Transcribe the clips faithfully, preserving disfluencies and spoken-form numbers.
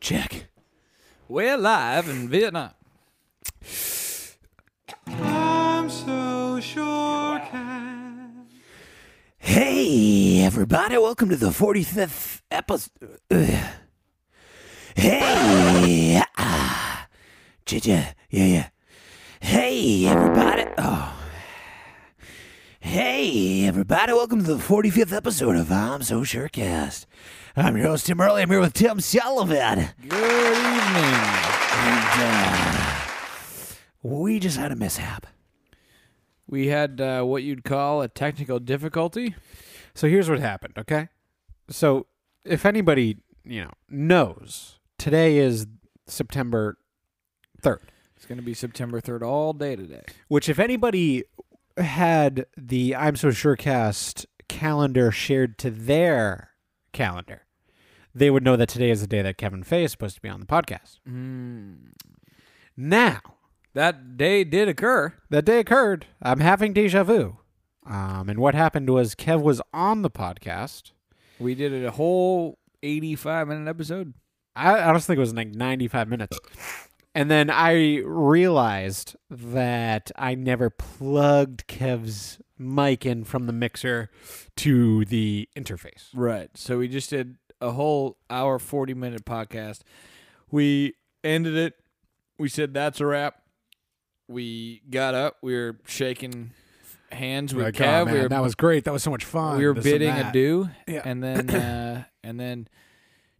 Check. We're live in Vietnam. I'm so surecast. Hey, everybody. Welcome to the forty-fifth episode. Ugh. Hey. Ah. Yeah, yeah. Hey, everybody. Oh. Hey, everybody. Welcome to the forty-fifth episode of I'm So Surecast. I'm your host, Tim Early. I'm here with Tim Sullivan. Good evening. And uh, we just had a mishap. We had uh, what you'd call a technical difficulty. So here's what happened, okay? So if anybody, you know, knows, today is September third. It's going to be September third all day today. Which if anybody had the I'm So Surecast calendar shared to their calendar, they would know that today is the day that Kevin Fay is supposed to be on the podcast. Mm. Now, that day did occur. That day occurred. I'm having deja vu. Um, and what happened was Kev was on the podcast. We did a whole eighty-five minute episode. I, I just think it was like ninety-five minutes. And then I realized that I never plugged Kev's mic in from the mixer to the interface. Right. So we just did a whole hour, forty minute podcast. We ended it. We said, that's a wrap. We got up. We were shaking hands with like, Kev. Oh, man, we were, that was great. That was so much fun. We were bidding adieu. Yeah. And then, uh, and then...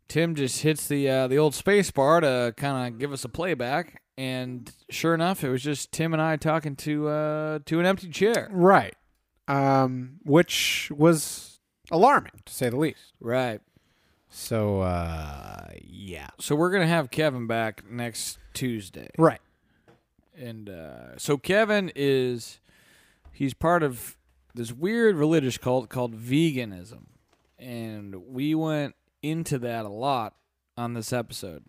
Tim just hits the uh, the old space bar to kind of give us a playback, and sure enough, it was just Tim and I talking to uh, to an empty chair. Right, um, which was alarming, to say the least. Right. So, uh, yeah. So we're going to have Kevin back next Tuesday. Right. And uh, so Kevin is, he's part of this weird religious cult called veganism, and we went into that a lot on this episode,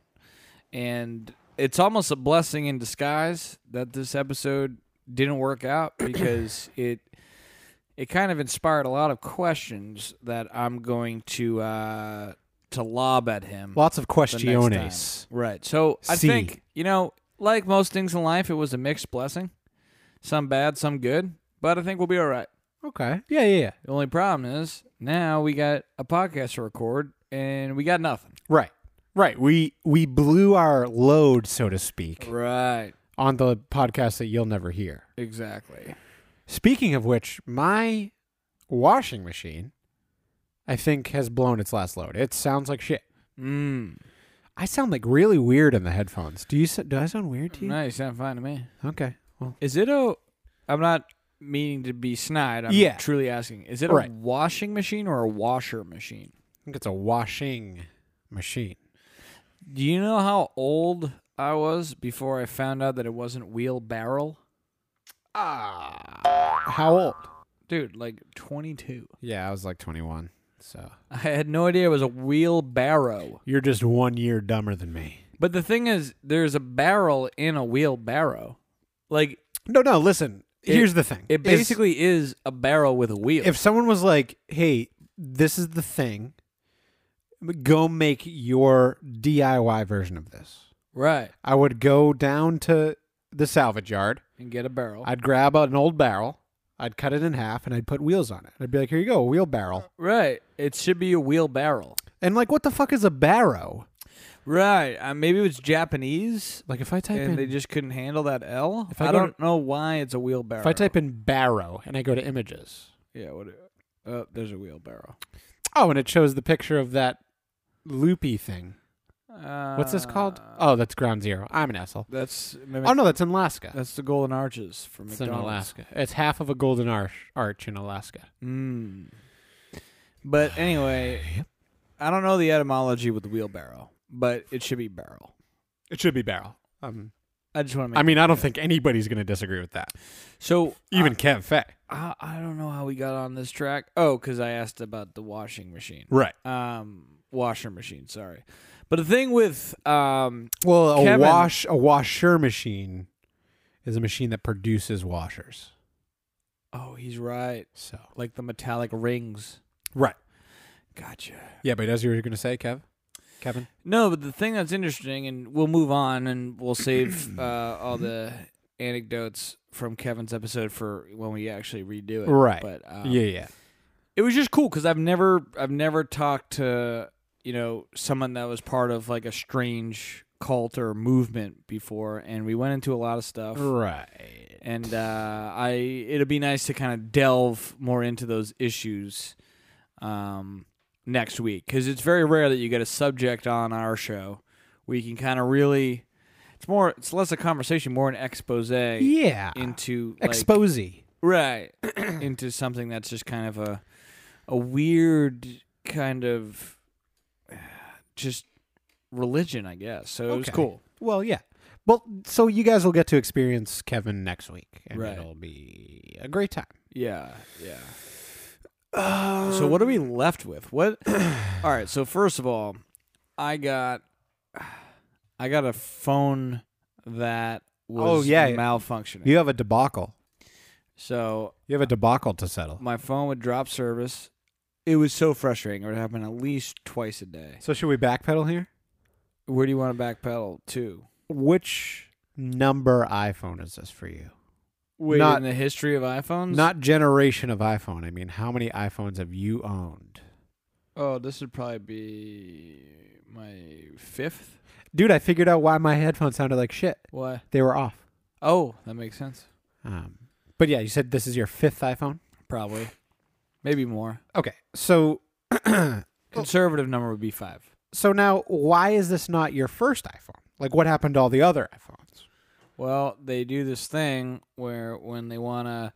and it's almost a blessing in disguise that this episode didn't work out, because it it kind of inspired a lot of questions that I'm going to uh to lob at him. Lots of questiones, right? So I See. think, you know, like most things in life, it was a mixed blessing, some bad, some good, but I think we'll be all right. Okay. Yeah, yeah, yeah. The only problem is now we got a podcast to record. And we got nothing. Right. Right. We we blew our load, so to speak. Right. On the podcast that you'll never hear. Exactly. Speaking of which, my washing machine, I think, has blown its last load. It sounds like shit. Mm. I sound like really weird in the headphones. Do you? Do I sound weird to you? No, you sound fine to me. Okay. Well, is it a... I'm not meaning to be snide. I'm yeah. truly asking. Is it right. a washing machine or a washer machine? I think it's a washing machine. Do you know how old I was before I found out that it wasn't wheelbarrow? Ah, uh, how old, dude? Like twenty-two. Yeah, I was like twenty-one. So I had no idea it was a wheelbarrow. You're just one year dumber than me. But the thing is, there's a barrel in a wheelbarrow. Like, no, no. Listen, it, here's the thing. It basically is, is a barrel with a wheel. If someone was like, "Hey, this is the thing. Go make your D I Y version of this." Right. I would go down to the salvage yard and get a barrel. I'd grab an old barrel. I'd cut it in half and I'd put wheels on it. I'd be like, "Here you go, a wheelbarrow." Right. It should be a wheelbarrow. And like, what the fuck is a barrow? Right. Uh, maybe it's Japanese. Like, if I type and in, they just couldn't handle that L. If I, I don't to, know why it's a wheelbarrow. If I type in barrow and I go to images. Yeah. What? Uh, there's a wheelbarrow. Oh, and it shows the picture of that loopy thing. Uh, What's this called? Oh, that's Ground Zero. I'm an asshole. That's maybe, oh no, that's in Alaska. That's the Golden Arches from McDonald's. It's in Alaska. It's half of a golden arch, arch in Alaska. Mm. But anyway, I don't know the etymology with the wheelbarrow, but it should be barrel. It should be barrel. Um, I just want to. Make I mean, I don't good. think anybody's going to disagree with that. So even uh, Kevin Fay. I, I don't know how we got on this track. Oh, because I asked about the washing machine. Right. Um, washer machine, sorry. But the thing with um, well, a Kevin, wash a washer machine is a machine that produces washers. Oh, he's right. So, like the metallic rings. Right. Gotcha. Yeah, but as you were going to say, Kev? Kevin? No, but the thing that's interesting, and we'll move on, and we'll save uh, all the anecdotes from Kevin's episode for when we actually redo it. Right. But, um, yeah, yeah. It was just cool because I've never, I've never talked to, you know, someone that was part of like a strange cult or movement before, and we went into a lot of stuff. Right. And uh, I, it'll be nice to kind of delve more into those issues um, next week, because it's very rare that you get a subject on our show where you can kind of really, it's more, it's less a conversation, more an expose. Yeah. Into like, exposey. Right. Into something that's just kind of a, a weird kind of just religion, I guess. So okay. It was cool. Well, yeah. Well, so you guys will get to experience Kevin next week, and right. It'll be a great time. Yeah, yeah. Uh, so what are we left with? What? All right. So first of all, I got, I got a phone that was oh, yeah. malfunctioning. You have a debacle. So you have a debacle to settle. My phone would drop service. It was so frustrating. It would happen at least twice a day. So should we backpedal here? Where do you want to backpedal to? Which number iPhone is this for you? Wait, not, in the history of iPhones? Not generation of iPhone. I mean, how many iPhones have you owned? Oh, this would probably be my fifth. Dude, I figured out why my headphones sounded like shit. Why? They were off. Oh, that makes sense. Um, but yeah, you said this is your fifth iPhone? Probably. Maybe more. Okay, so... conservative number would be five. So now, why is this not your first iPhone? Like, what happened to all the other iPhones? Well, they do this thing where when they want to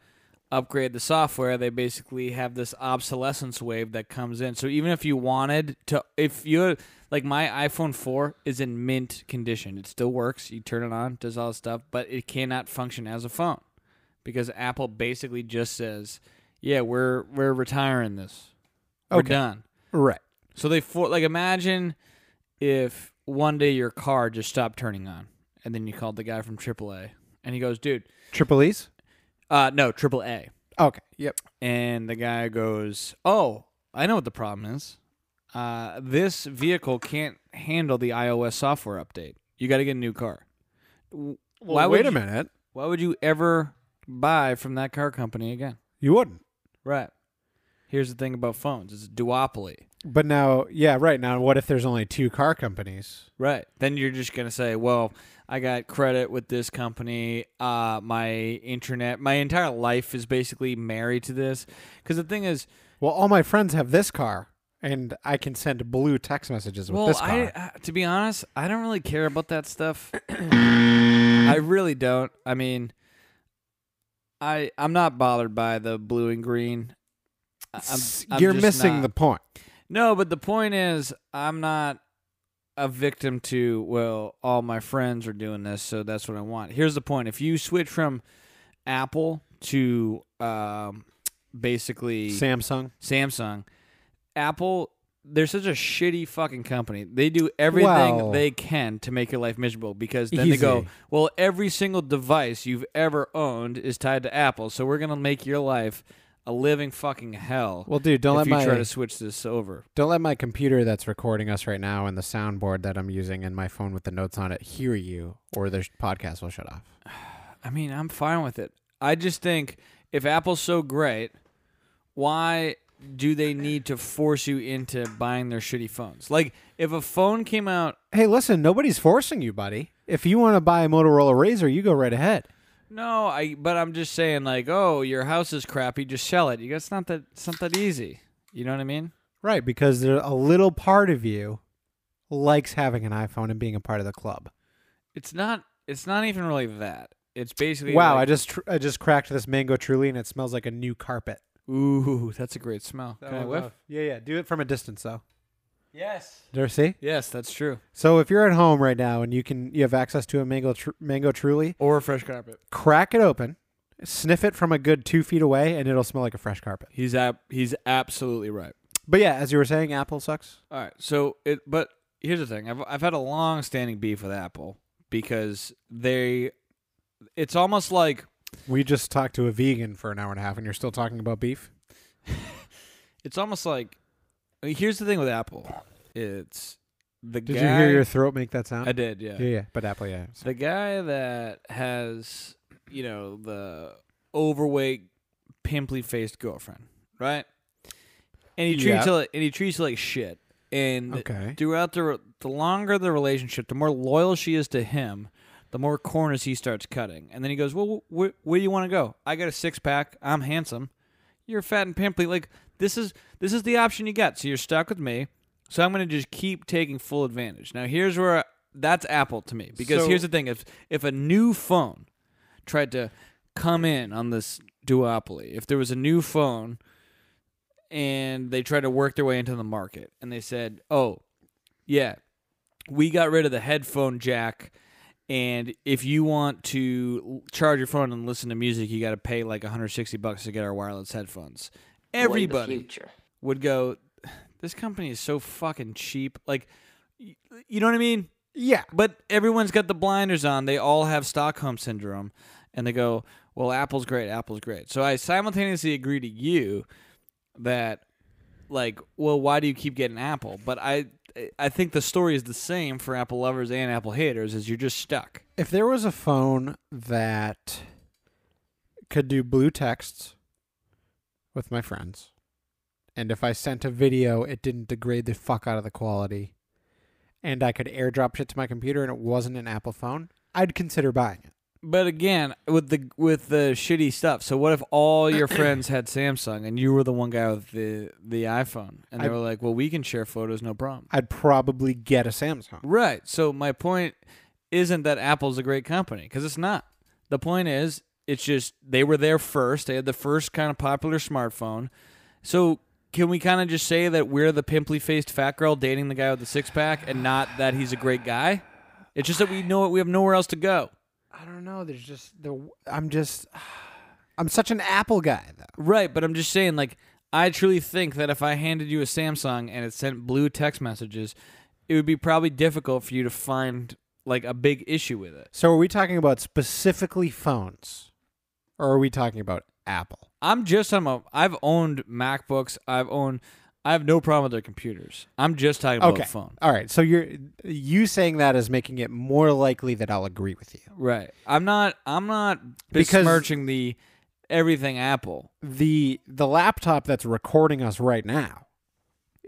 upgrade the software, they basically have this obsolescence wave that comes in. So even if you wanted to, if you, like my iPhone four is in mint condition. It still works. You turn it on, does all this stuff, but it cannot function as a phone because Apple basically just says, yeah, we're we're retiring this. We're okay. done. Right. So they, for, like, imagine if... one day your car just stopped turning on, and then you called the guy from triple A, and he goes, dude. Triple E's? Uh, no, triple A. Okay, yep. And the guy goes, oh, I know what the problem is. Uh, this vehicle can't handle the iOS software update. You got to get a new car. Well, why wait a minute. You, why would you ever buy from that car company again? You wouldn't. Right. Here's the thing about phones. It's a duopoly. But now, yeah, right. Now, what if there's only two car companies? Right. Then you're just going to say, well, I got credit with this company. Uh, my internet, my entire life is basically married to this. Because the thing is... well, all my friends have this car, and I can send blue text messages with well, this car. I, uh, to be honest, I don't really care about that stuff. I really don't. I mean, I, I'm not bothered by the blue and green. I'm, I'm You're missing not. the point. No, but the point is, I'm not a victim to, well, all my friends are doing this, so that's what I want. Here's the point. If you switch from Apple to um, basically... Samsung. Samsung. Apple, they're such a shitty fucking company. They do everything well, they can to make your life miserable, because then easy. They go, well, every single device you've ever owned is tied to Apple, so we're going to make your life... a living fucking hell. Well, dude, don't if let you my try to switch this over. Don't let my computer that's recording us right now and the soundboard that I'm using and my phone with the notes on it hear you, or the podcast will shut off. I mean, I'm fine with it. I just think if Apple's so great, why do they need to force you into buying their shitty phones? Like, if a phone came out, hey, listen, nobody's forcing you, buddy. If you want to buy a Motorola Razr, you go right ahead. No, I. But I'm just saying, like, oh, your house is crappy, just sell it. You guys, it's not that, it's not that easy. You know what I mean? Right, because there, a little part of you likes having an iPhone and being a part of the club. It's not. It's not even really that. It's basically. Wow, like, I just tr- I just cracked this mango truly, and it smells like a new carpet. Ooh, that's a great smell. Can I whiff? Yeah, yeah. Do it from a distance, though. Yes. There, see? Yes, that's true. So if you're at home right now and you can you have access to a mango tr- mango truly or a fresh carpet, crack it open, sniff it from a good two feet away, and it'll smell like a fresh carpet. He's ab- he's absolutely right. But yeah, as you were saying, Apple sucks. All right. So it. But here's the thing: I've I've had a long standing beef with Apple because they. It's almost like we just talked to a vegan for an hour and a half, and you're still talking about beef. It's almost like. Here's the thing with Apple. It's The did guy, you hear your throat make that sound? I did, yeah. Yeah, yeah. But Apple, yeah. So. The guy that has, you know, the overweight, pimply-faced girlfriend, right? And he treats yep. her like, and he treats her like shit. And okay. throughout the re- the longer the relationship, the more loyal she is to him, the more corners he starts cutting. And then he goes, "Well, wh- wh- where do you want to go? I got a six pack. I'm handsome. You're fat and pimply. Like this is this is the option you got. So you're stuck with me. So I'm going to just keep taking full advantage." Now, here's where I, that's Apple to me, because so, here's the thing: if if a new phone tried to come in on this duopoly, if there was a new phone and they tried to work their way into the market, and they said, "Oh, yeah, we got rid of the headphone jack, and if you want to charge your phone and listen to music, you got to pay like one hundred sixty bucks to get our wireless headphones." Everybody would go, "This company is so fucking cheap." Like, you know what I mean? Yeah. But everyone's got the blinders on. They all have Stockholm syndrome. And they go, "Well, Apple's great. Apple's great." So I simultaneously agree to you that, like, well, why do you keep getting Apple? But I I think the story is the same for Apple lovers and Apple haters, is you're just stuck. If there was a phone that could do blue texts with my friends, and if I sent a video, it didn't degrade the fuck out of the quality, and I could airdrop shit to my computer and it wasn't an Apple phone, I'd consider buying it. But again, with the with the shitty stuff. So what if all your friends had Samsung and you were the one guy with the, the iPhone? And they I'd, were like, "Well, we can share photos, no problem." I'd probably get a Samsung. Right. So my point isn't that Apple's a great company, because it's not. The point is, it's just they were there first. They had the first kind of popular smartphone. So can we kind of just say that we're the pimply-faced fat girl dating the guy with the six-pack, and not that he's a great guy? It's just that we know we have nowhere else to go. I don't know. There's just the I'm just I'm such an Apple guy, though. Right, but I'm just saying, like, I truly think that if I handed you a Samsung and it sent blue text messages, it would be probably difficult for you to find, like, a big issue with it. So are we talking about specifically phones, or are we talking about Apple? I'm just I'm a I've owned MacBooks. I've owned I have no problem with their computers. I'm just talking okay. about phone. All right. So you're you saying that is making it more likely that I'll agree with you. Right. I'm not I'm not besmirching the everything Apple. The the laptop that's recording us right now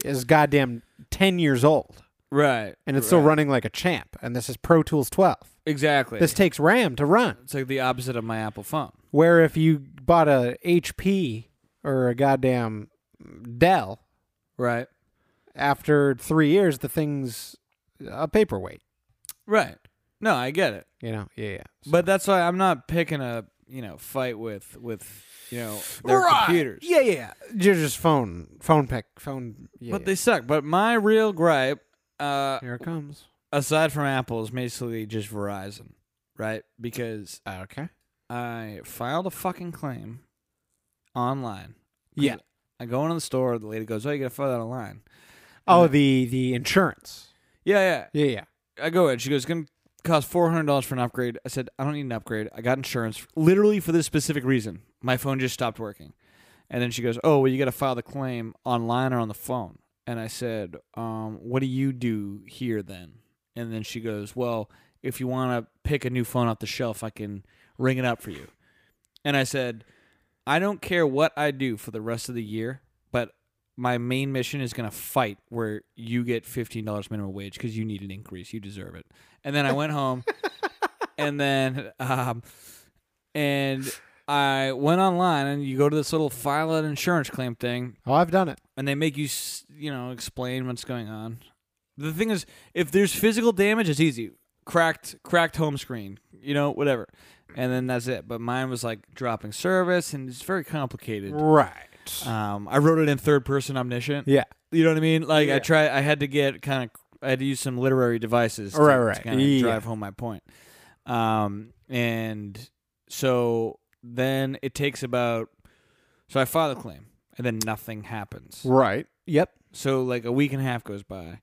is goddamn ten years old. Right. And it's right. still running like a champ. And this is Pro Tools twelve. Exactly. This takes RAM to run. It's like the opposite of my Apple phone. Where if you bought a H P or a goddamn Dell, right, after three years, the thing's a paperweight. Right. No, I get it. You know, yeah, yeah. So. But that's why I'm not picking a you know fight with with you know their right. computers. Yeah, yeah. You're just phone phone pick phone. Yeah, but yeah. they suck. But my real gripe, uh, here it comes. Aside from Apple, is basically just Verizon, right? Because okay, I filed a fucking claim online. Yeah. I go into the store. The lady goes, "Oh, you got to fill that online." Oh, uh, the, the insurance. Yeah, yeah. Yeah, yeah. I go in. She goes, "It's going to cost four hundred dollars for an upgrade." I said, "I don't need an upgrade. I got insurance literally for this specific reason. My phone just stopped working." And then she goes, "Oh, well, you got to file the claim online or on the phone." And I said, um, "What do you do here then?" And then she goes, "Well, if you want to pick a new phone off the shelf, I can ring it up for you." And I said, "I don't care what I do for the rest of the year, but my main mission is going to fight where you get fifteen dollars minimum wage because you need an increase. You deserve it." And then I went home, and then um, and I went online, and you go to this little file an insurance claim thing. Oh, I've done it. And they make you you know explain what's going on. The thing is, if there's physical damage, it's easy. Cracked, cracked home screen, you know, whatever. And then that's it. But mine was like dropping service, and it's very complicated. Right. Um, I wrote it in third person omniscient. Yeah. You know what I mean? Like yeah. I try. I had to get kind of. I had to use some literary devices. To, right. Right. To kind of yeah. drive home my point. Um, and so then it takes about. So I file the claim, and then nothing happens. Right. Yep. So like a week and a half goes by,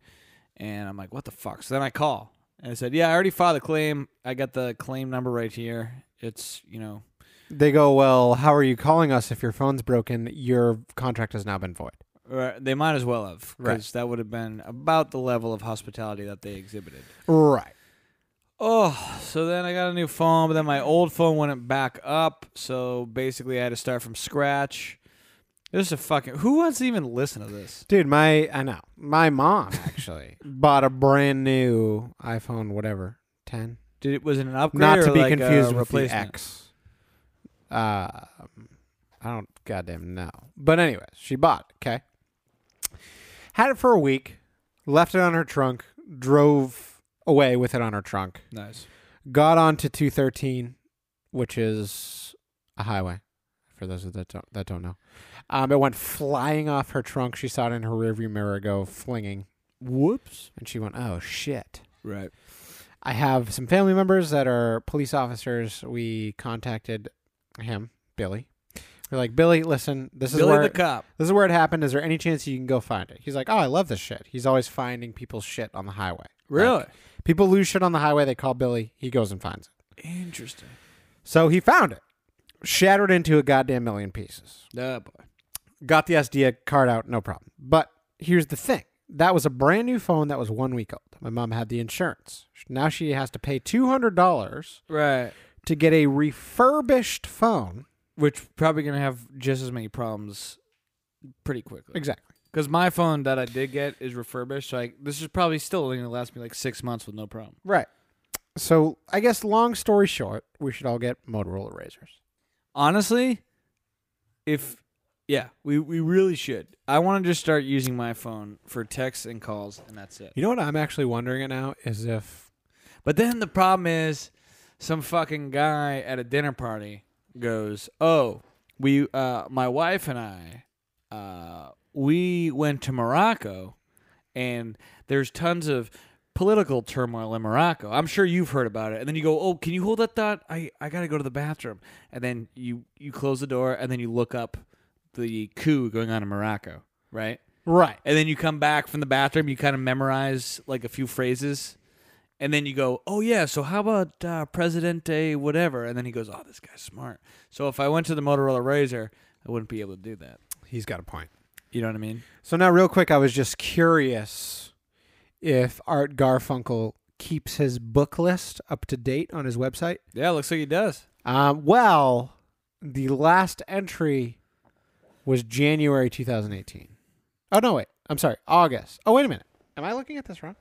and I'm like, "What the fuck?" So then I call. And I said, "Yeah, I already filed the claim. I got the claim number right here. It's, you know." They go, "Well, how are you calling us if your phone's broken? Your contract has now been void." Or they might as well have, because right. that would have been about the level of hospitality that they exhibited. Right. Oh, so then I got a new phone, but then my old phone went back up, so basically I had to start from scratch. This is a fucking... Who wants to even listen to this? Dude, my... I know. My mom, actually, bought a brand new iPhone, whatever, ten. Did it, was it an upgrade Not or to be like confused with the X. Uh, I don't goddamn know. But anyways, she bought it, okay? Had it for a week, left it on her trunk, drove away with it on her trunk. Nice. Got onto two thirteen, which is a highway, for those that don't, that don't know. Um, it went flying off her trunk. She saw it in her rearview mirror go flinging. Whoops. And she went, oh, shit. Right. I have some family members that are police officers. We contacted him, Billy. We're like, Billy, listen, this is Billy where the cop. This is where it happened. Is there any chance you can go find it? He's like, oh, I love this shit. He's always finding people's shit on the highway. Really? Like, people lose shit on the highway. They call Billy. He goes and finds it. Interesting. So he found it, shattered into a goddamn million pieces. Oh, boy. Got the S D card out, no problem. But here's the thing. That was a brand new phone that was one week old. My mom had the insurance. Now she has to pay two hundred dollars right. to get a refurbished phone. Which probably going to have just as many problems pretty quickly. Exactly. Because my phone that I did get is refurbished. So I, this is probably still going to last me like six months with no problem. Right. So I guess long story short, we should all get Motorola Razors. Honestly, if... Yeah, we, we really should. I want to just start using my phone for texts and calls, and that's it. You know what I'm actually wondering now is if... But then the problem is some fucking guy at a dinner party goes, oh, we, uh, my wife and I, uh, we went to Morocco, and there's tons of political turmoil in Morocco. I'm sure you've heard about it. And then you go, oh, can you hold that thought? I, I got to go to the bathroom. And then you, you close the door, and then you look up the coup going on in Morocco, right? Right. And then you come back from the bathroom, you kind of memorize like a few phrases, and then you go, oh, yeah, so how about uh, Presidente whatever? And then he goes, oh, this guy's smart. So if I went to the Motorola Razor, I wouldn't be able to do that. He's got a point. You know what I mean? So now real quick, I was just curious if Art Garfunkel keeps his book list up to date on his website. Yeah, looks like he does. Um, well, the last entry... was January two thousand eighteen. Oh, no, wait. I'm sorry. August. Oh, wait a minute. Am I looking at this wrong?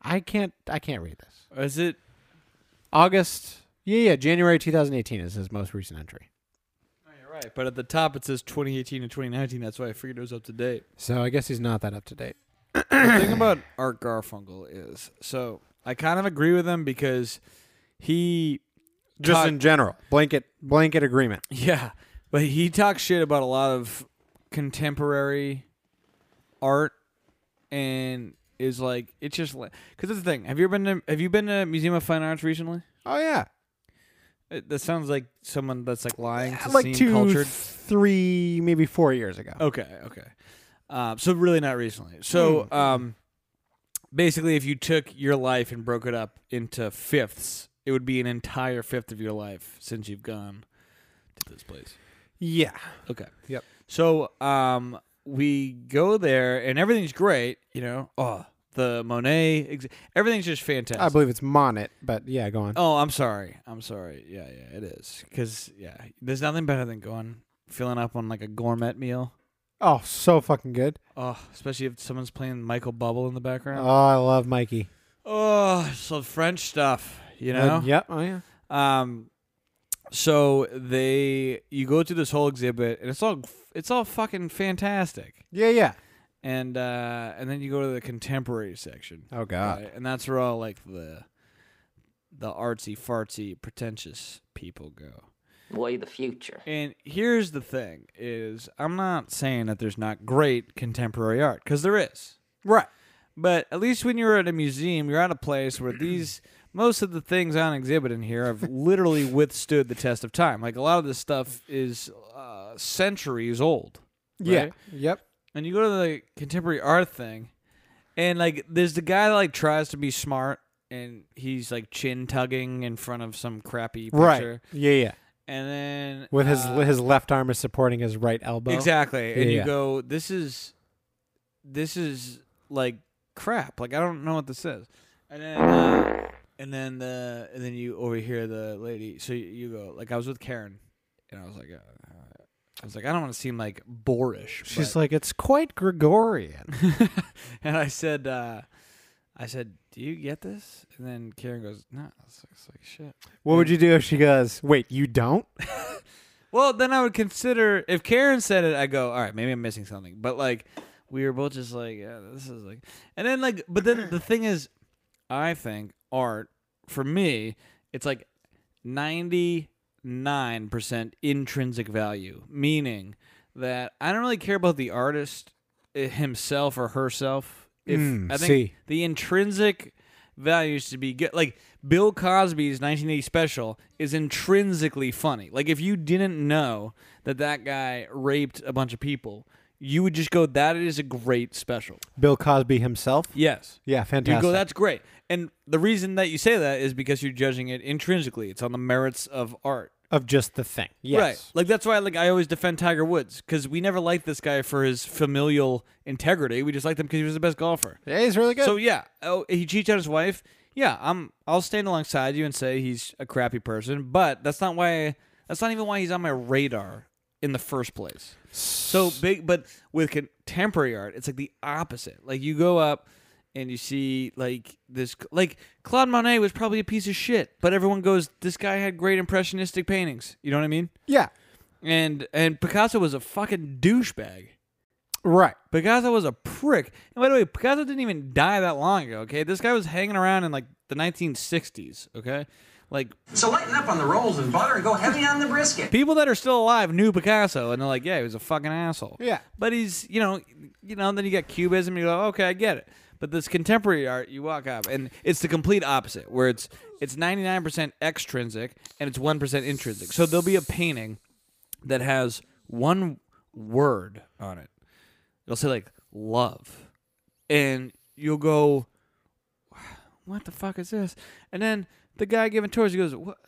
I can't I can't read this. Is it? August. Yeah, yeah. January two thousand eighteen is his most recent entry. Oh, you're right. But at the top, it says twenty eighteen and twenty nineteen. That's why I figured it was up to date. So I guess he's not that up to date. The thing about Art Garfunkel is, so I kind of agree with him because he... Just talk- in general. Blanket, blanket agreement. Yeah. But he talks shit about a lot of contemporary art, and is like, it's just because that's the thing. Have you ever been to Have you been to Museum of Fine Arts recently? Oh yeah, it, that sounds like someone that's like lying to like seem two, cultured. Three, maybe four years ago. Okay, okay. Um, so really not recently. So mm. um, basically, if you took your life and broke it up into fifths, it would be an entire fifth of your life since you've gone to this place. Yeah. Okay. Yep. So um, we go there, and everything's great. You know, oh, the Monet, ex- everything's just fantastic. I believe it's Monet, but yeah, go on. Oh, I'm sorry. I'm sorry. Yeah, yeah, it is. Because, yeah, there's nothing better than going, filling up on like a gourmet meal. Oh, so fucking good. Oh, especially if someone's playing Michael Bublé in the background. Oh, I love Mikey. Oh, so French stuff, you know? Uh, yep. Oh, yeah. Um, So they, you go through this whole exhibit, and it's all, it's all fucking fantastic. Yeah, yeah. And uh, and then you go to the contemporary section. Oh god. Right? And that's where all like the, the artsy fartsy pretentious people go. Boy, the future. And here's the thing: is I'm not saying that there's not great contemporary art, because there is. Right. But at least when you're at a museum, you're at a place where these. Most of the things on exhibit in here have literally withstood the test of time. Like, a lot of this stuff is uh, centuries old. Right? Yeah. Yep. And you go to the contemporary art thing, and, like, there's the guy that, like, tries to be smart, and he's, like, chin-tugging in front of some crappy picture. Right. Yeah, yeah. and then with his uh, his left arm is supporting his right elbow. Exactly. And yeah. you go, this is this is like crap. Like I don't know what this is. And then uh, and then the and then you overhear the lady. So you, you go like I was with Karen, and I was like. Uh, I was like, I don't want to seem like boorish. She's but. like, it's quite Gregorian. And I said, uh, I said, do you get this? And then Karen goes, no. Nah. It's like, shit. What yeah. would you do if she goes, wait, you don't? Well, then I would consider, if Karen said it, I go, all right, maybe I'm missing something. But like, we were both just like, yeah, this is like, and then like, but then the thing is, I think art, for me, it's like ninety Nine percent intrinsic value, meaning that I don't really care about the artist himself or herself. If mm, I think see. the intrinsic value is to be good, like Bill Cosby's nineteen eighty special is intrinsically funny. Like if you didn't know that that guy raped a bunch of people, you would just go, "That is a great special." Bill Cosby himself? Yes. Yeah, fantastic. You go, "That's great." And the reason that you say that is because you're judging it intrinsically. It's on the merits of art. Of just the thing. Yes. Right. Like, that's why like I always defend Tiger Woods, because we never liked this guy for his familial integrity. We just liked him because he was the best golfer. Yeah, he's really good. So, yeah. Oh, he cheats on his wife. Yeah, I'm, I'll stand alongside you and say he's a crappy person, but that's not why. That's not even why he's on my radar in the first place. So big, but with contemporary art, it's like the opposite. Like, you go up... and you see, like, this... Like, Claude Monet was probably a piece of shit, but everyone goes, this guy had great impressionistic paintings. You know what I mean? Yeah. And and Picasso was a fucking douchebag. Right. Picasso was a prick. And by the way, Picasso didn't even die that long ago, okay? This guy was hanging around in, like, the nineteen sixties, okay? Like... So lighten up on the rolls and butter and go heavy on the brisket. People that are still alive knew Picasso, and they're like, yeah, he was a fucking asshole. Yeah. But he's, you know, you know, then you got Cubism, you go, okay, I get it. But this contemporary art, you walk up, and it's the complete opposite, where it's it's ninety-nine percent extrinsic, and it's one percent intrinsic. So there'll be a painting that has one word on it. It'll say, like, love. And you'll go, what the fuck is this? And then the guy giving tours, he goes, what?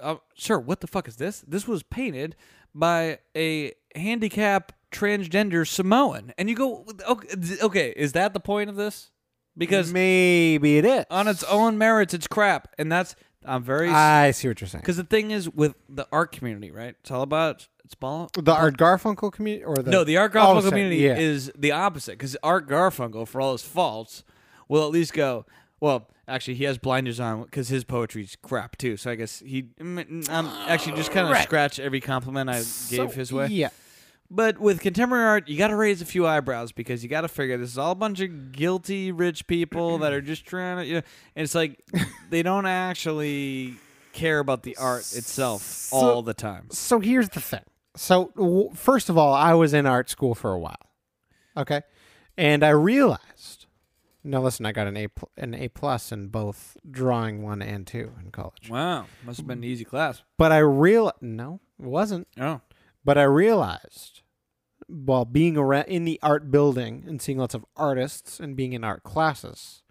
Uh, sir, what the fuck is this? This was painted by a handicap transgender Samoan. And you go, okay, okay, is that the point of this? Because maybe it is. On its own merits, it's crap. And that's, I'm very... I see what you're saying. Because the thing is with the art community, right? It's all about... It's ball, the Art Garfunkel community? or the, No, the Art Garfunkel oh, community yeah. is the opposite. Because Art Garfunkel, for all his faults, will at least go... Well, actually, he has blinders on because his poetry's crap, too. So I guess he... I'm actually just kind of right. scratch every compliment I so, gave his way. Yeah. But with contemporary art, you got to raise a few eyebrows because you got to figure this is all a bunch of guilty rich people that are just trying to, you know, and it's like they don't actually care about the art itself so, all the time. So here's the thing. So w first of all, I was in art school for a while, okay, and I realized. No, listen, I got an A pl an A plus in both drawing one and two in college. Wow, must have been an easy class. But I real no, it wasn't. Oh. But I realized while being around in the art building and seeing lots of artists and being in art classes,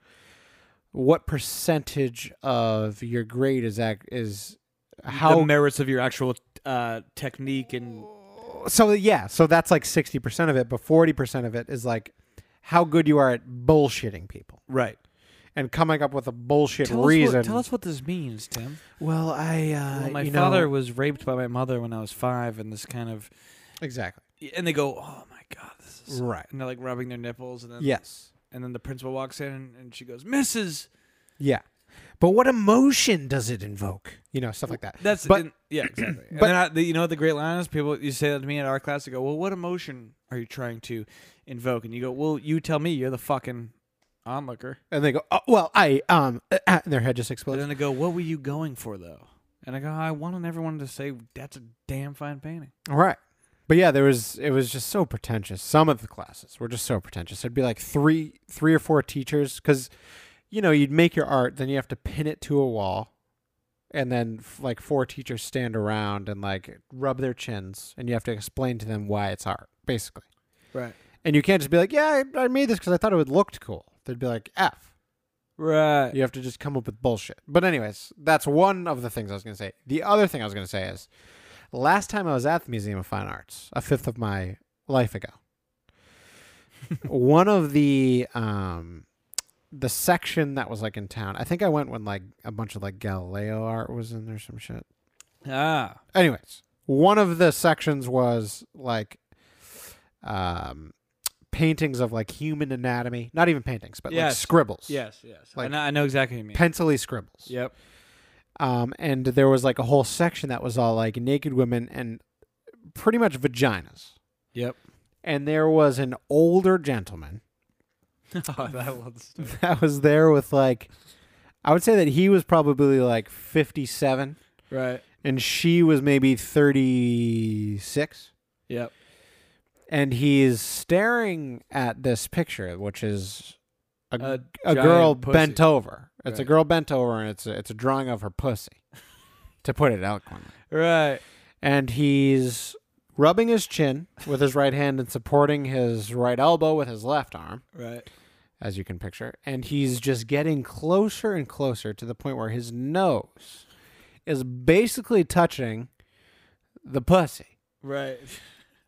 what percentage of your grade is is how the merits of your actual uh, technique and so yeah, so that's like sixty percent of it, but forty percent of it is like how good you are at bullshitting people, right? And coming up with a bullshit tell reason. Us what, tell us what this means, Tim. Well, I... Uh, well, my you father know, was raped by my mother when I was five, and this kind of... Exactly. And they go, oh, my God, this is... So... Right. And they're, like, rubbing their nipples. And then, yes. And then the principal walks in, and, and she goes, Missus Yeah. But what emotion does it invoke? You know, stuff like that. That's... But, and, yeah, exactly. But, and then I, the, you know what the great line is? People, you say that to me in our class, they go, well, what emotion are you trying to invoke? And you go, well, you tell me. You're the fucking... onlooker. And they go, oh, well, I, um, uh, uh, and their head just explodes. And then they go, what were you going for, though? And I go, I wanted everyone to say, that's a damn fine painting. All right. But yeah, there was, it was just so pretentious. Some of the classes were just so pretentious. It'd be like three, three or four teachers, because, you know, you'd make your art, then you have to pin it to a wall. And then like four teachers stand around and like rub their chins and you have to explain to them why it's art, basically. Right. And you can't just be like, yeah, I, I made this because I thought it would look cool. They'd be like, F. Right. You have to just come up with bullshit. But anyways, that's one of the things I was going to say. The other thing I was going to say is, last time I was at the Museum of Fine Arts, a fifth of my life ago, one of the um, the section that was like in town, I think I went when like a bunch of like Galileo art was in there, some shit. Ah. Anyways, one of the sections was like um, paintings of like human anatomy. Not even paintings, but yes. like scribbles. Yes, yes. Like I know, I know exactly what you mean. Pencil-y scribbles. Yep. Um, and there was like a whole section that was all like naked women and pretty much vaginas. Yep. And there was an older gentleman oh, that, was that was there with like, I would say that he was probably like fifty-seven. Right. And she was maybe thirty-six. Yep. And he's staring at this picture, which is a, a, a girl pussy. bent over. It's right. a girl bent over, and it's a, it's a drawing of her pussy, to put it eloquently. Right. And he's rubbing his chin with his right hand and supporting his right elbow with his left arm. Right. As you can picture. And he's just getting closer and closer to the point where his nose is basically touching the pussy. Right.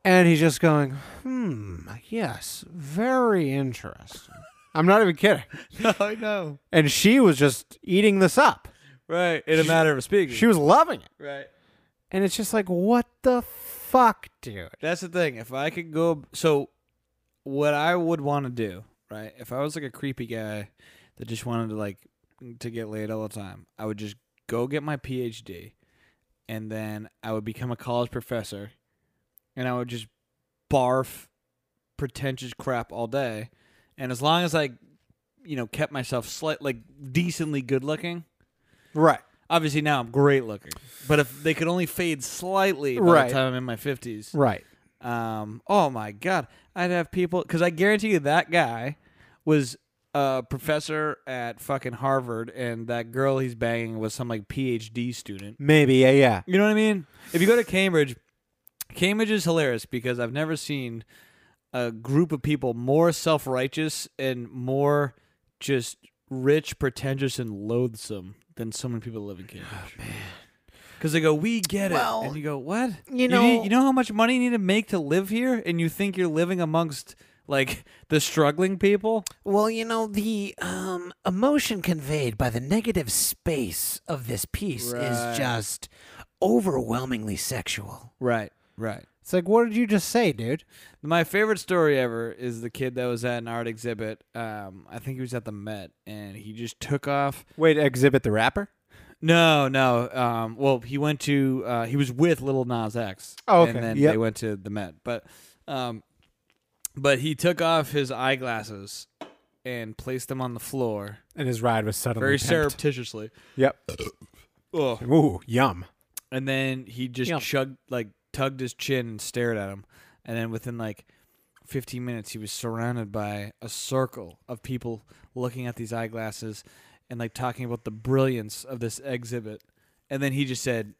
And he's just going, hmm, yes, very interesting. I'm not even kidding. No, I know. And she was just eating this up. Right. In a she, matter of speaking. She was loving it. Right. And it's just like, what the fuck, dude? That's the thing. If I could go... So, what I would want to do, right? If I was like a creepy guy that just wanted to like to get laid all the time, I would just go get my P H D, and then I would become a college professor, and I would just barf pretentious crap all day. And as long as I, you know, kept myself slight, like decently good looking. Right. Obviously now I'm great looking. But if they could only fade slightly by right. the time I'm in my fifties. Right. Um, oh, my God. I'd have people... Because I guarantee you that guy was a professor at fucking Harvard, and that girl he's banging was some, like, P H D student. Maybe, yeah, yeah. You know what I mean? If you go to Cambridge, Cambridge is hilarious because I've never seen... a group of people more self-righteous and more just rich, pretentious, and loathsome than so many people live in Cambridge. Oh, man. Because they go, we get well, it. And you go, what? You know, you, need, you know how much money you need to make to live here? And you think you're living amongst, like, the struggling people? Well, you know, the um, emotion conveyed by the negative space of this piece right. is just overwhelmingly sexual. Right, right. It's like, what did you just say, dude? My favorite story ever is the kid that was at an art exhibit. Um, I think he was at the Met, and he just took off. Wait, exhibit the rapper? No, no. Um, well, he went to, uh, he was with Lil Nas X. Oh, okay. And then yep. they went to the Met. But, um, but he took off his eyeglasses and placed them on the floor. And his ride was suddenly very pimped. Surreptitiously. Yep. Oh. Ooh, yum. And then he just yum. chugged, like, tugged his chin and stared at him, and then within like fifteen minutes he was surrounded by a circle of people looking at these eyeglasses and like talking about the brilliance of this exhibit. And then he just said,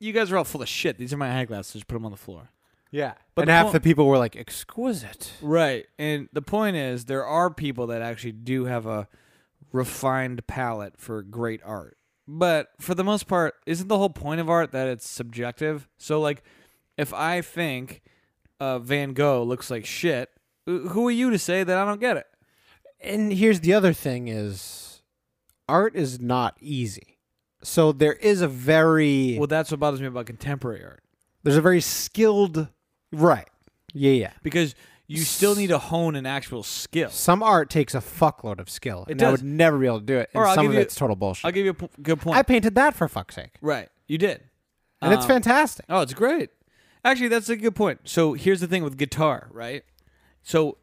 you guys are all full of shit, these are my eyeglasses, just put them on the floor. Yeah. But and the half point, the people were like, exquisite. Right. And the point is, there are people that actually do have a refined palate for great art. But for the most part, isn't the whole point of art that it's subjective? So, like, if I think uh, Van Gogh looks like shit, who are you to say that I don't get it? And here's the other thing is, art is not easy. So there is a very... Well, that's what bothers me about contemporary art. There's a very skilled... Right. Yeah, yeah. Because... You still need to hone an actual skill. Some art takes a fuckload of skill. It and does. I would never be able to do it. And or I'll some give of you, it's total bullshit. I'll give you a p- good point. I painted that for fuck's sake. Right. You did. And um, it's fantastic. Oh, it's great. Actually, that's a good point. So here's the thing with guitar, right? So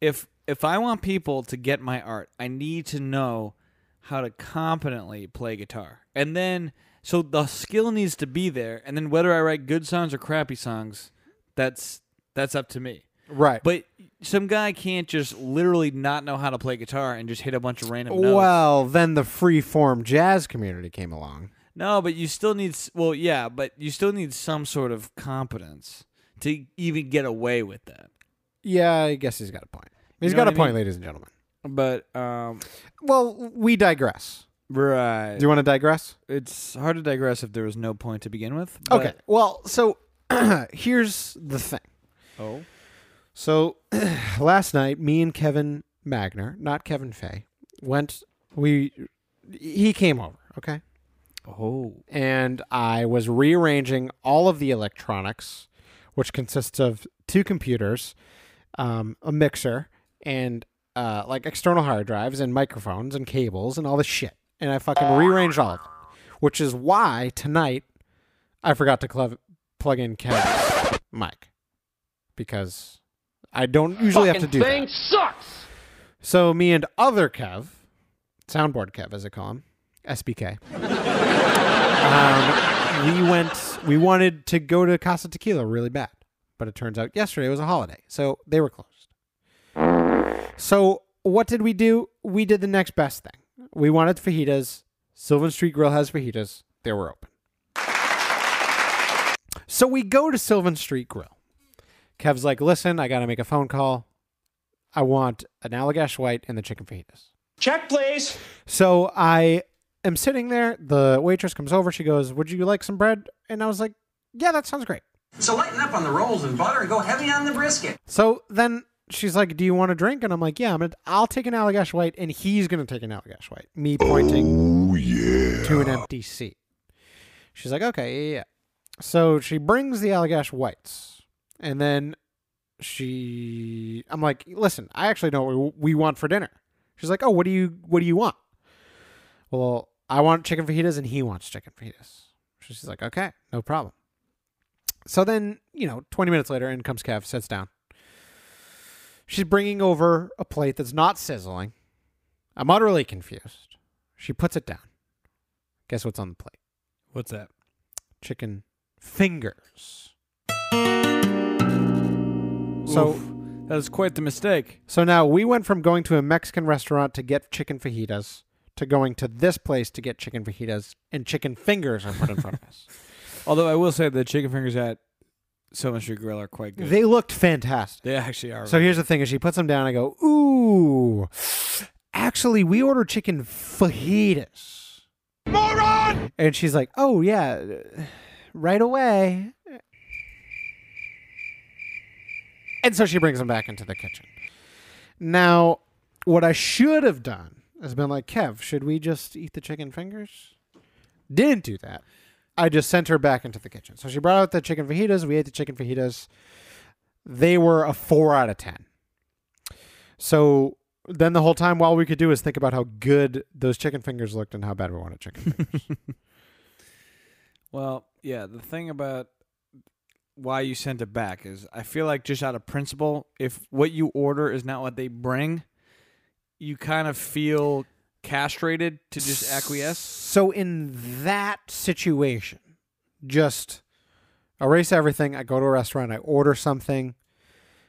if if I want people to get my art, I need to know how to competently play guitar. And then, so the skill needs to be there. And then whether I write good songs or crappy songs, that's that's up to me. Right. But some guy can't just literally not know how to play guitar and just hit a bunch of random notes. Well, then the free-form jazz community came along. No, but you still need... Well, yeah, but you still need some sort of competence to even get away with that. Yeah, I guess he's got a point. He's you know got a point, mean? Ladies and gentlemen. But um, well, we digress. Right. Do you want to digress? It's hard to digress if there was no point to begin with. Okay. Well, so here's the thing. Oh. So last night, me and Kevin Magner, not Kevin Fay, went. We he came over. Okay. Oh. And I was rearranging all of the electronics, which consists of two computers, um, a mixer, and uh, like external hard drives and microphones and cables and all this shit. And I fucking rearranged all of it, which is why tonight I forgot to cl- plug in Kevin's mic because I don't usually fucking have to do thing that. Sucks. So me and other Kev, soundboard Kev as I call him, S B K. um, we went. We wanted to go to Casa Tequila really bad, but it turns out yesterday was a holiday, so they were closed. So what did we do? We did the next best thing. We wanted fajitas. Sylvan Street Grill has fajitas. They were open. So we go to Sylvan Street Grill. Kev's like, listen, I got to make a phone call. I want an Allagash White and the chicken fajitas. Check, please. So I am sitting there. The waitress comes over. She goes, would you like some bread? And I was like, yeah, that sounds great. So lighten up on the rolls and butter and go heavy on the brisket. So then... she's like, do you want a drink? And I'm like, yeah, I'm gonna, I'll take an Allagash White, and he's going to take an Allagash White. Me pointing oh, yeah. to an empty seat. She's like, okay, yeah, yeah. So she brings the Allagash Whites, and then she, I'm like, listen, I actually know what we want for dinner. She's like, oh, what do you, what do you want? Well, I want chicken fajitas, and he wants chicken fajitas. She's like, okay, no problem. So then, you know, twenty minutes later, in comes Kev, sits down. She's bringing over a plate that's not sizzling. I'm utterly confused. She puts it down. Guess what's on the plate? What's that? Chicken fingers. Oof, so that was quite the mistake. So now we went from going to a Mexican restaurant to get chicken fajitas to going to this place to get chicken fajitas, and chicken fingers are put in front of us. Although I will say the chicken fingers at Sylvan Street Grill are quite good. They looked fantastic. They actually are. So really here's good. The thing is she puts them down and I go, ooh, actually we ordered chicken fajitas. Moron! And she's like, oh yeah, right away. And so she brings them back into the kitchen. Now, what I should have done has been like, Kev, should we just eat the chicken fingers? Didn't do that. I just sent her back into the kitchen. So she brought out the chicken fajitas. We ate the chicken fajitas. They were a four out of ten. So then the whole time, all we could do is think about how good those chicken fingers looked and how bad we wanted chicken fingers. Well, yeah, the thing about why you sent it back is I feel like just out of principle, if what you order is not what they bring, you kind of feel... castrated to just acquiesce. So in that situation, just erase everything. I go to a restaurant, I order something,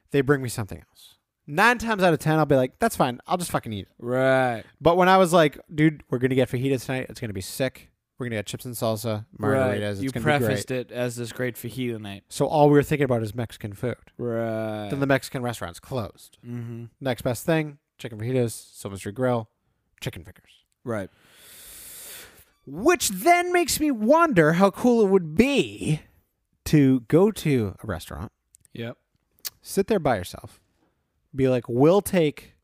they bring me something else. Nine times out of ten, I'll be like, that's fine, I'll just fucking eat it. Right. But when I was like, dude, we're going to get fajitas tonight, it's going to be sick. We're going to get chips and salsa, margaritas, right. You prefaced it as this great fajita night. So all we were thinking about is Mexican food. Right. Then the Mexican restaurant's closed. Mm-hmm. Next best thing, chicken fajitas, Sylvan Street Grill. Chicken fingers. Right. Which then makes me wonder how cool it would be to go to a restaurant. Yep. Sit there by yourself. Be like, we'll take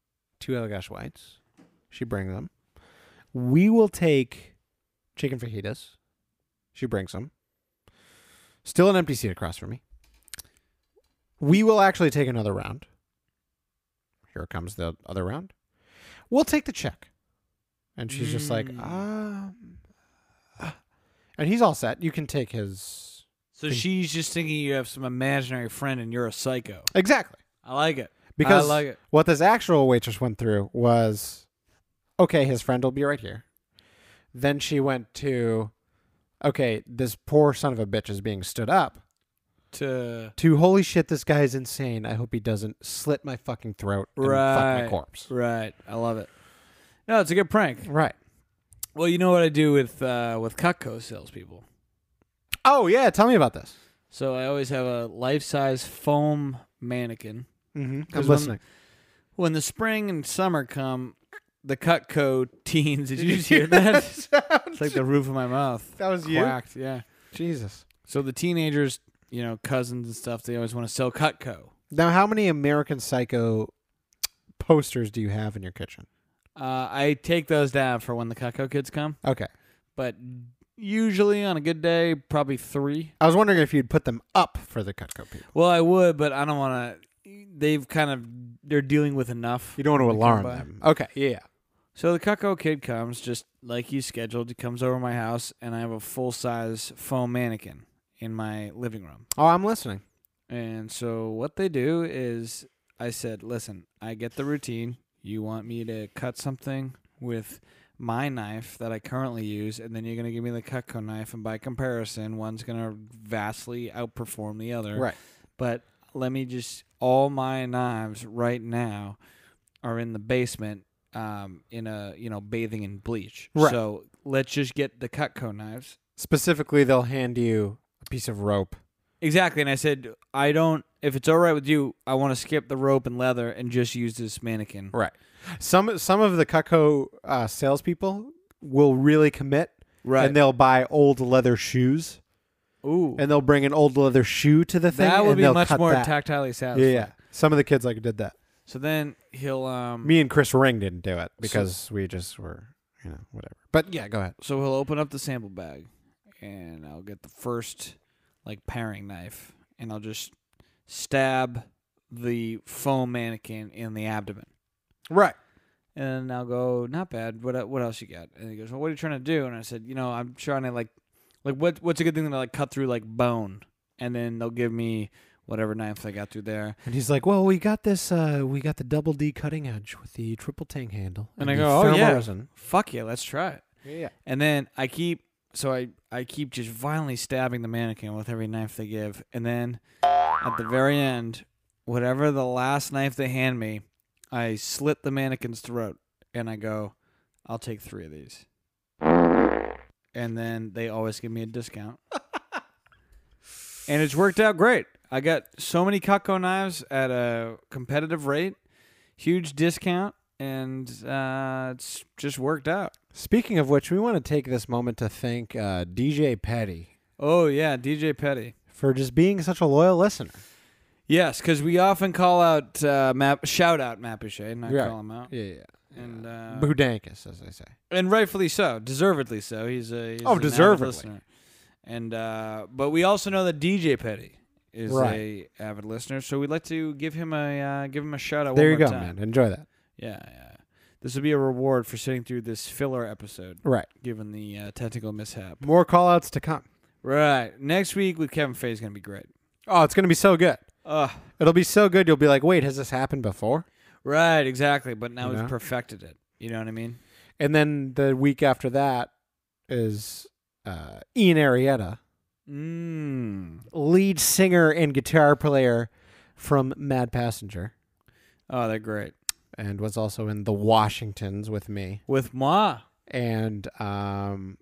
two Allagash Whites. She brings them. We will take chicken fajitas. She brings them. Still an empty seat across from me. We will actually take another round. Here comes the other round. We'll take the check. And she's just like, um, uh, and he's all set. You can take his. So thing. She's just thinking you have some imaginary friend and you're a psycho. Exactly. I like it. Because I like it. What this actual waitress went through was, okay, his friend will be right here. Then she went to, okay, this poor son of a bitch is being stood up. To, to holy shit, this guy is insane. I hope he doesn't slit my fucking throat and right, fuck my corpse. Right. I love it. No, it's a good prank. Right. Well, you know what I do with uh, with Cutco salespeople? Oh, yeah. Tell me about this. So I always have a life-size foam mannequin. Mm-hmm. I'm listening. when the spring and summer come, the Cutco teens. Did, did you, you just hear that? that it's like the roof of my mouth. That was quacked. You? Yeah. Jesus. So the teenagers, you know, cousins and stuff, they always want to sell Cutco. Now, how many American Psycho posters do you have in your kitchen? Uh, I take those down for when the Cutco kids come. Okay. But usually on a good day, probably three. I was wondering if you'd put them up for the Cutco people. Well, I would, but I don't want to. They've kind of, they're dealing with enough. You don't want to alarm them. Okay, yeah. So the Cutco kid comes, just like he's scheduled. He comes over to my house, and I have a full-size foam mannequin in my living room. Oh, I'm listening. And so what they do is I said, listen, I get the routine. You want me to cut something with my knife that I currently use, and then you're going to give me the Cutco knife, and by comparison, one's going to vastly outperform the other. Right. But let me just, all my knives right now are in the basement. Um, in a, you know, bathing in bleach. Right. So let's just get the Cutco knives. Specifically, they'll hand you a piece of rope. Exactly. And I said, I don't, if it's all right with you, I want to skip the rope and leather and just use this mannequin. Right. Some some of the Cutco uh, salespeople will really commit. Right. And they'll buy old leather shoes. Ooh. And they'll bring an old leather shoe to the thing. That would and be much more that. tactilely satisfying. Yeah, yeah. Some of the kids like did that. So then he'll... Um, Me and Chris Ring didn't do it because so, we just were, you know, whatever. But yeah, go ahead. So he'll open up the sample bag, and I'll get the first, like, paring knife, and I'll just stab the foam mannequin in the abdomen. Right. And I'll go, not bad. What what else you got? And he goes, well, what are you trying to do? And I said, you know, I'm trying to, like, like what what's a good thing to, like, cut through, like, bone? And then they'll give me... whatever knife I got through there. And he's like, well, we got this, uh, we got the double D cutting edge with the triple tang handle. And, and I go, oh, yeah, resin. Fuck yeah, let's try it. Yeah. And then I keep, so I, I keep just violently stabbing the mannequin with every knife they give. And then at the very end, whatever the last knife they hand me, I slit the mannequin's throat. And I go, I'll take three of these. And then they always give me a discount. And it's worked out great. I got so many Cutco knives at a competitive rate, huge discount, and uh, it's just worked out. Speaking of which, we want to take this moment to thank uh, D J Petty. Oh, yeah, D J Petty. For just being such a loyal listener. Yes, because we often call out, uh, Map, shout out Mad Passenger, not right. call him out. Yeah, yeah. And uh, Budankus, as they say. And rightfully so, deservedly so. He's a he's oh, an deservedly. avid listener. And, uh, but we also know that D J Petty is right. a avid listener, so we'd like to give him a uh, give him a shout out. There one you more go, time. man. Enjoy that. Yeah, yeah. This would be a reward for sitting through this filler episode, right? Given the uh, technical mishap, more callouts to come. Right. Next week with Kevin Fay is going to be great. Oh, it's going to be so good. Uh, It'll be so good. You'll be like, wait, has this happened before? Right. Exactly. But now you we've know? perfected it. You know what I mean? And then the week after that is uh, Ian Arrieta. Mm. Lead singer and guitar player from Mad Passenger. Oh, they're great. And was also in The Washingtons with me. With moi. And um,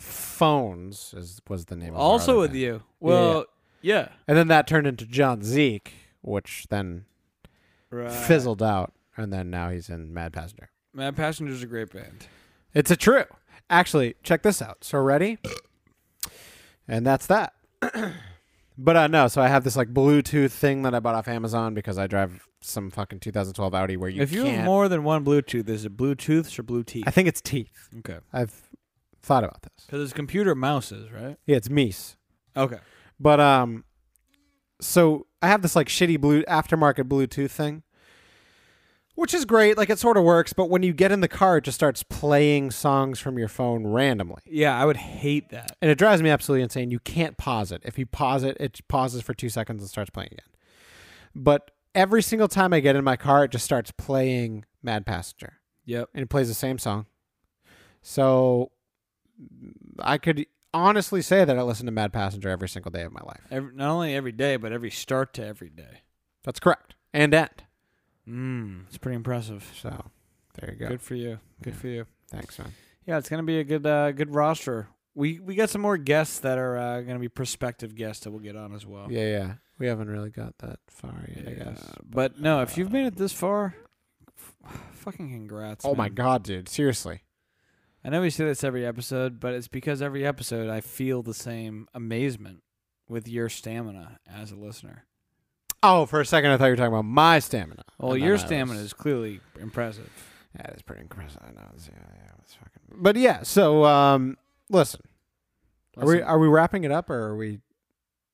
Phones is, was the name also of it. Also with name. you. Well, yeah, yeah. yeah. And then that turned into John Zeke, which then right. fizzled out. And then now he's in Mad Passenger. Mad Passenger's a great band. It's a true. Actually, check this out. So ready? And that's that. But uh, no, so I have this like Bluetooth thing that I bought off Amazon because I drive some fucking two thousand twelve Audi where you If you can't... have more than one Bluetooth, is it Bluetooths or blue teeth? I think it's teeth. Okay. I've thought about this. Because it's computer mouses, right? Yeah, it's Meese. Okay. But um, so I have this like shitty blue aftermarket Bluetooth thing, which is great. Like it sort of works, but when you get in the car, it just starts playing songs from your phone randomly. Yeah, I would hate that. And it drives me absolutely insane. You can't pause it. If you pause it, it pauses for two seconds and starts playing again. But every single time I get in my car, it just starts playing Mad Passenger. Yep. And it plays the same song. So I could honestly say that I listen to Mad Passenger every single day of my life. Every, not only every day, but every start to every day. That's correct. And end. Mm, it's pretty impressive. So, there you go. Good for you. Good yeah. for you. Thanks, man. Yeah, it's gonna be a good, uh, good roster. We we got some more guests that are uh, gonna be prospective guests that we'll get on as well. Yeah, yeah. We haven't really got that far yet, yeah. I guess. But, but no, uh, if you've made it this far, F- fucking congrats. Oh, man. My God, dude. Seriously. I know we say this every episode, but it's because every episode I feel the same amazement with your stamina as a listener. Oh, for a second I thought you were talking about my stamina. Well, your stamina was... is clearly impressive. Yeah, that is pretty impressive. I know. It's, yeah, yeah, it's fucking... But yeah, so um, listen. listen. Are we are we wrapping it up, or are we...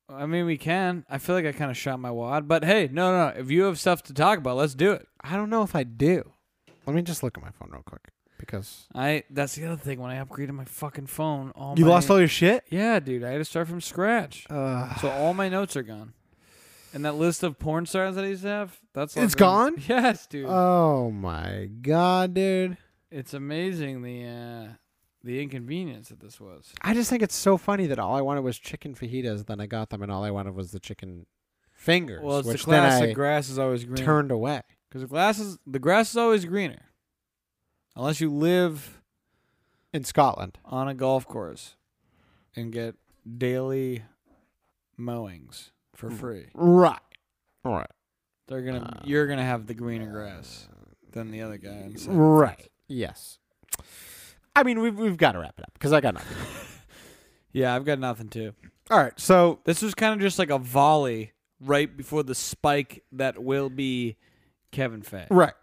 I mean, we can. I feel like I kind of shot my wad, but hey, no, no, no. If you have stuff to talk about, let's do it. I don't know if I do. Let me just look at my phone real quick, because I. That's the other thing. When I upgraded my fucking phone, all you my, lost all your shit. Yeah, dude. I had to start from scratch. Uh, so all my notes are gone, and that list of porn stars that I used to have, that's all it's gone. gone? Yes, dude. Oh my God, dude. It's amazing the uh, the inconvenience that this was. I just think it's so funny that all I wanted was chicken fajitas, then I got them, and all I wanted was the chicken fingers. Well, it's which the classic. Grass is always greener. Turned away because the grass is the grass is always greener. Unless you live in Scotland on a golf course and get daily mowings for free. Right. Right. They're gonna uh, you're gonna have the greener grass than the other guy inside. Right. Yes. I mean we've we've gotta wrap it up because I got nothing. Yeah, I've got nothing too. All right, so this was kind of just like a volley right before the spike that will be Kevin Fay. Right.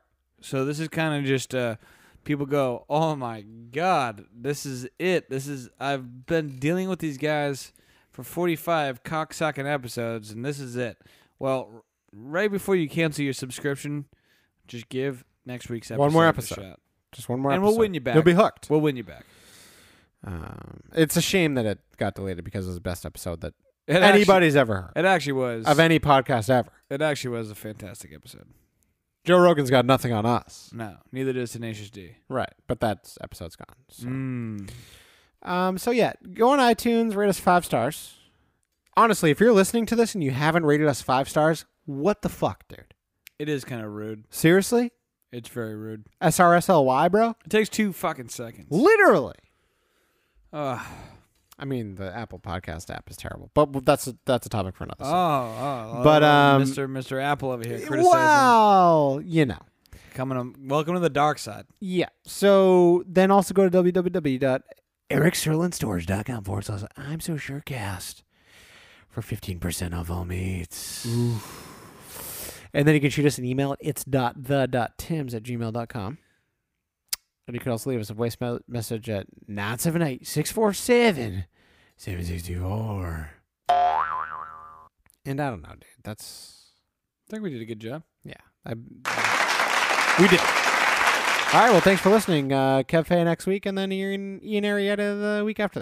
So this is kind of just uh people go, oh my God, this is it. This is, I've been dealing with these guys for forty-five cocksucking episodes, and this is it. Well, right before you cancel your subscription, just give next week's episode. One more episode. A shot. Just one more and episode. And we'll win you back. You'll be hooked. We'll win you back. Um, it's a shame that it got deleted because it was the best episode that it anybody's actually, ever heard. It actually was. Of any podcast ever. It actually was a fantastic episode. Joe Rogan's got nothing on us. No, neither does Tenacious D. Right, but that episode's gone. So. Mm. Um, so yeah, go on iTunes, rate us five stars. Honestly, if you're listening to this and you haven't rated us five stars, what the fuck, dude? It is kind of rude. Seriously? It's very rude. S R S L Y, bro? It takes two fucking seconds. Literally. Ugh. I mean, the Apple Podcast app is terrible, but that's a, that's a topic for another. Oh, oh, but um, Mister Mister Apple over here criticizing. Well, you know, coming on, welcome to the dark side. Yeah. So then also go to www dot eric sterling storage dot com forward slash I'm So Surecast for fifteen percent off all meats. Ooh. And then you can shoot us an email at it's dot the dot tims at gmail dot com. And you could also leave us a voice message at nine seven eight, six four seven, seven six two four. And I don't know, dude. That's... I think we did a good job. Yeah. I, I, we did. All right, well, thanks for listening. Uh, Kev Fay next week, and then Ian, Ian Arrieta the week after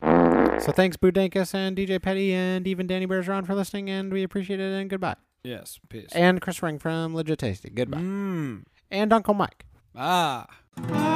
that. So thanks, Budankus and D J Petty and even Danny Bear's Ron for listening, and we appreciate it, and goodbye. Yes, peace. And Chris Ring from Legit Tasty. Goodbye. Mm. And Uncle Mike. Ah.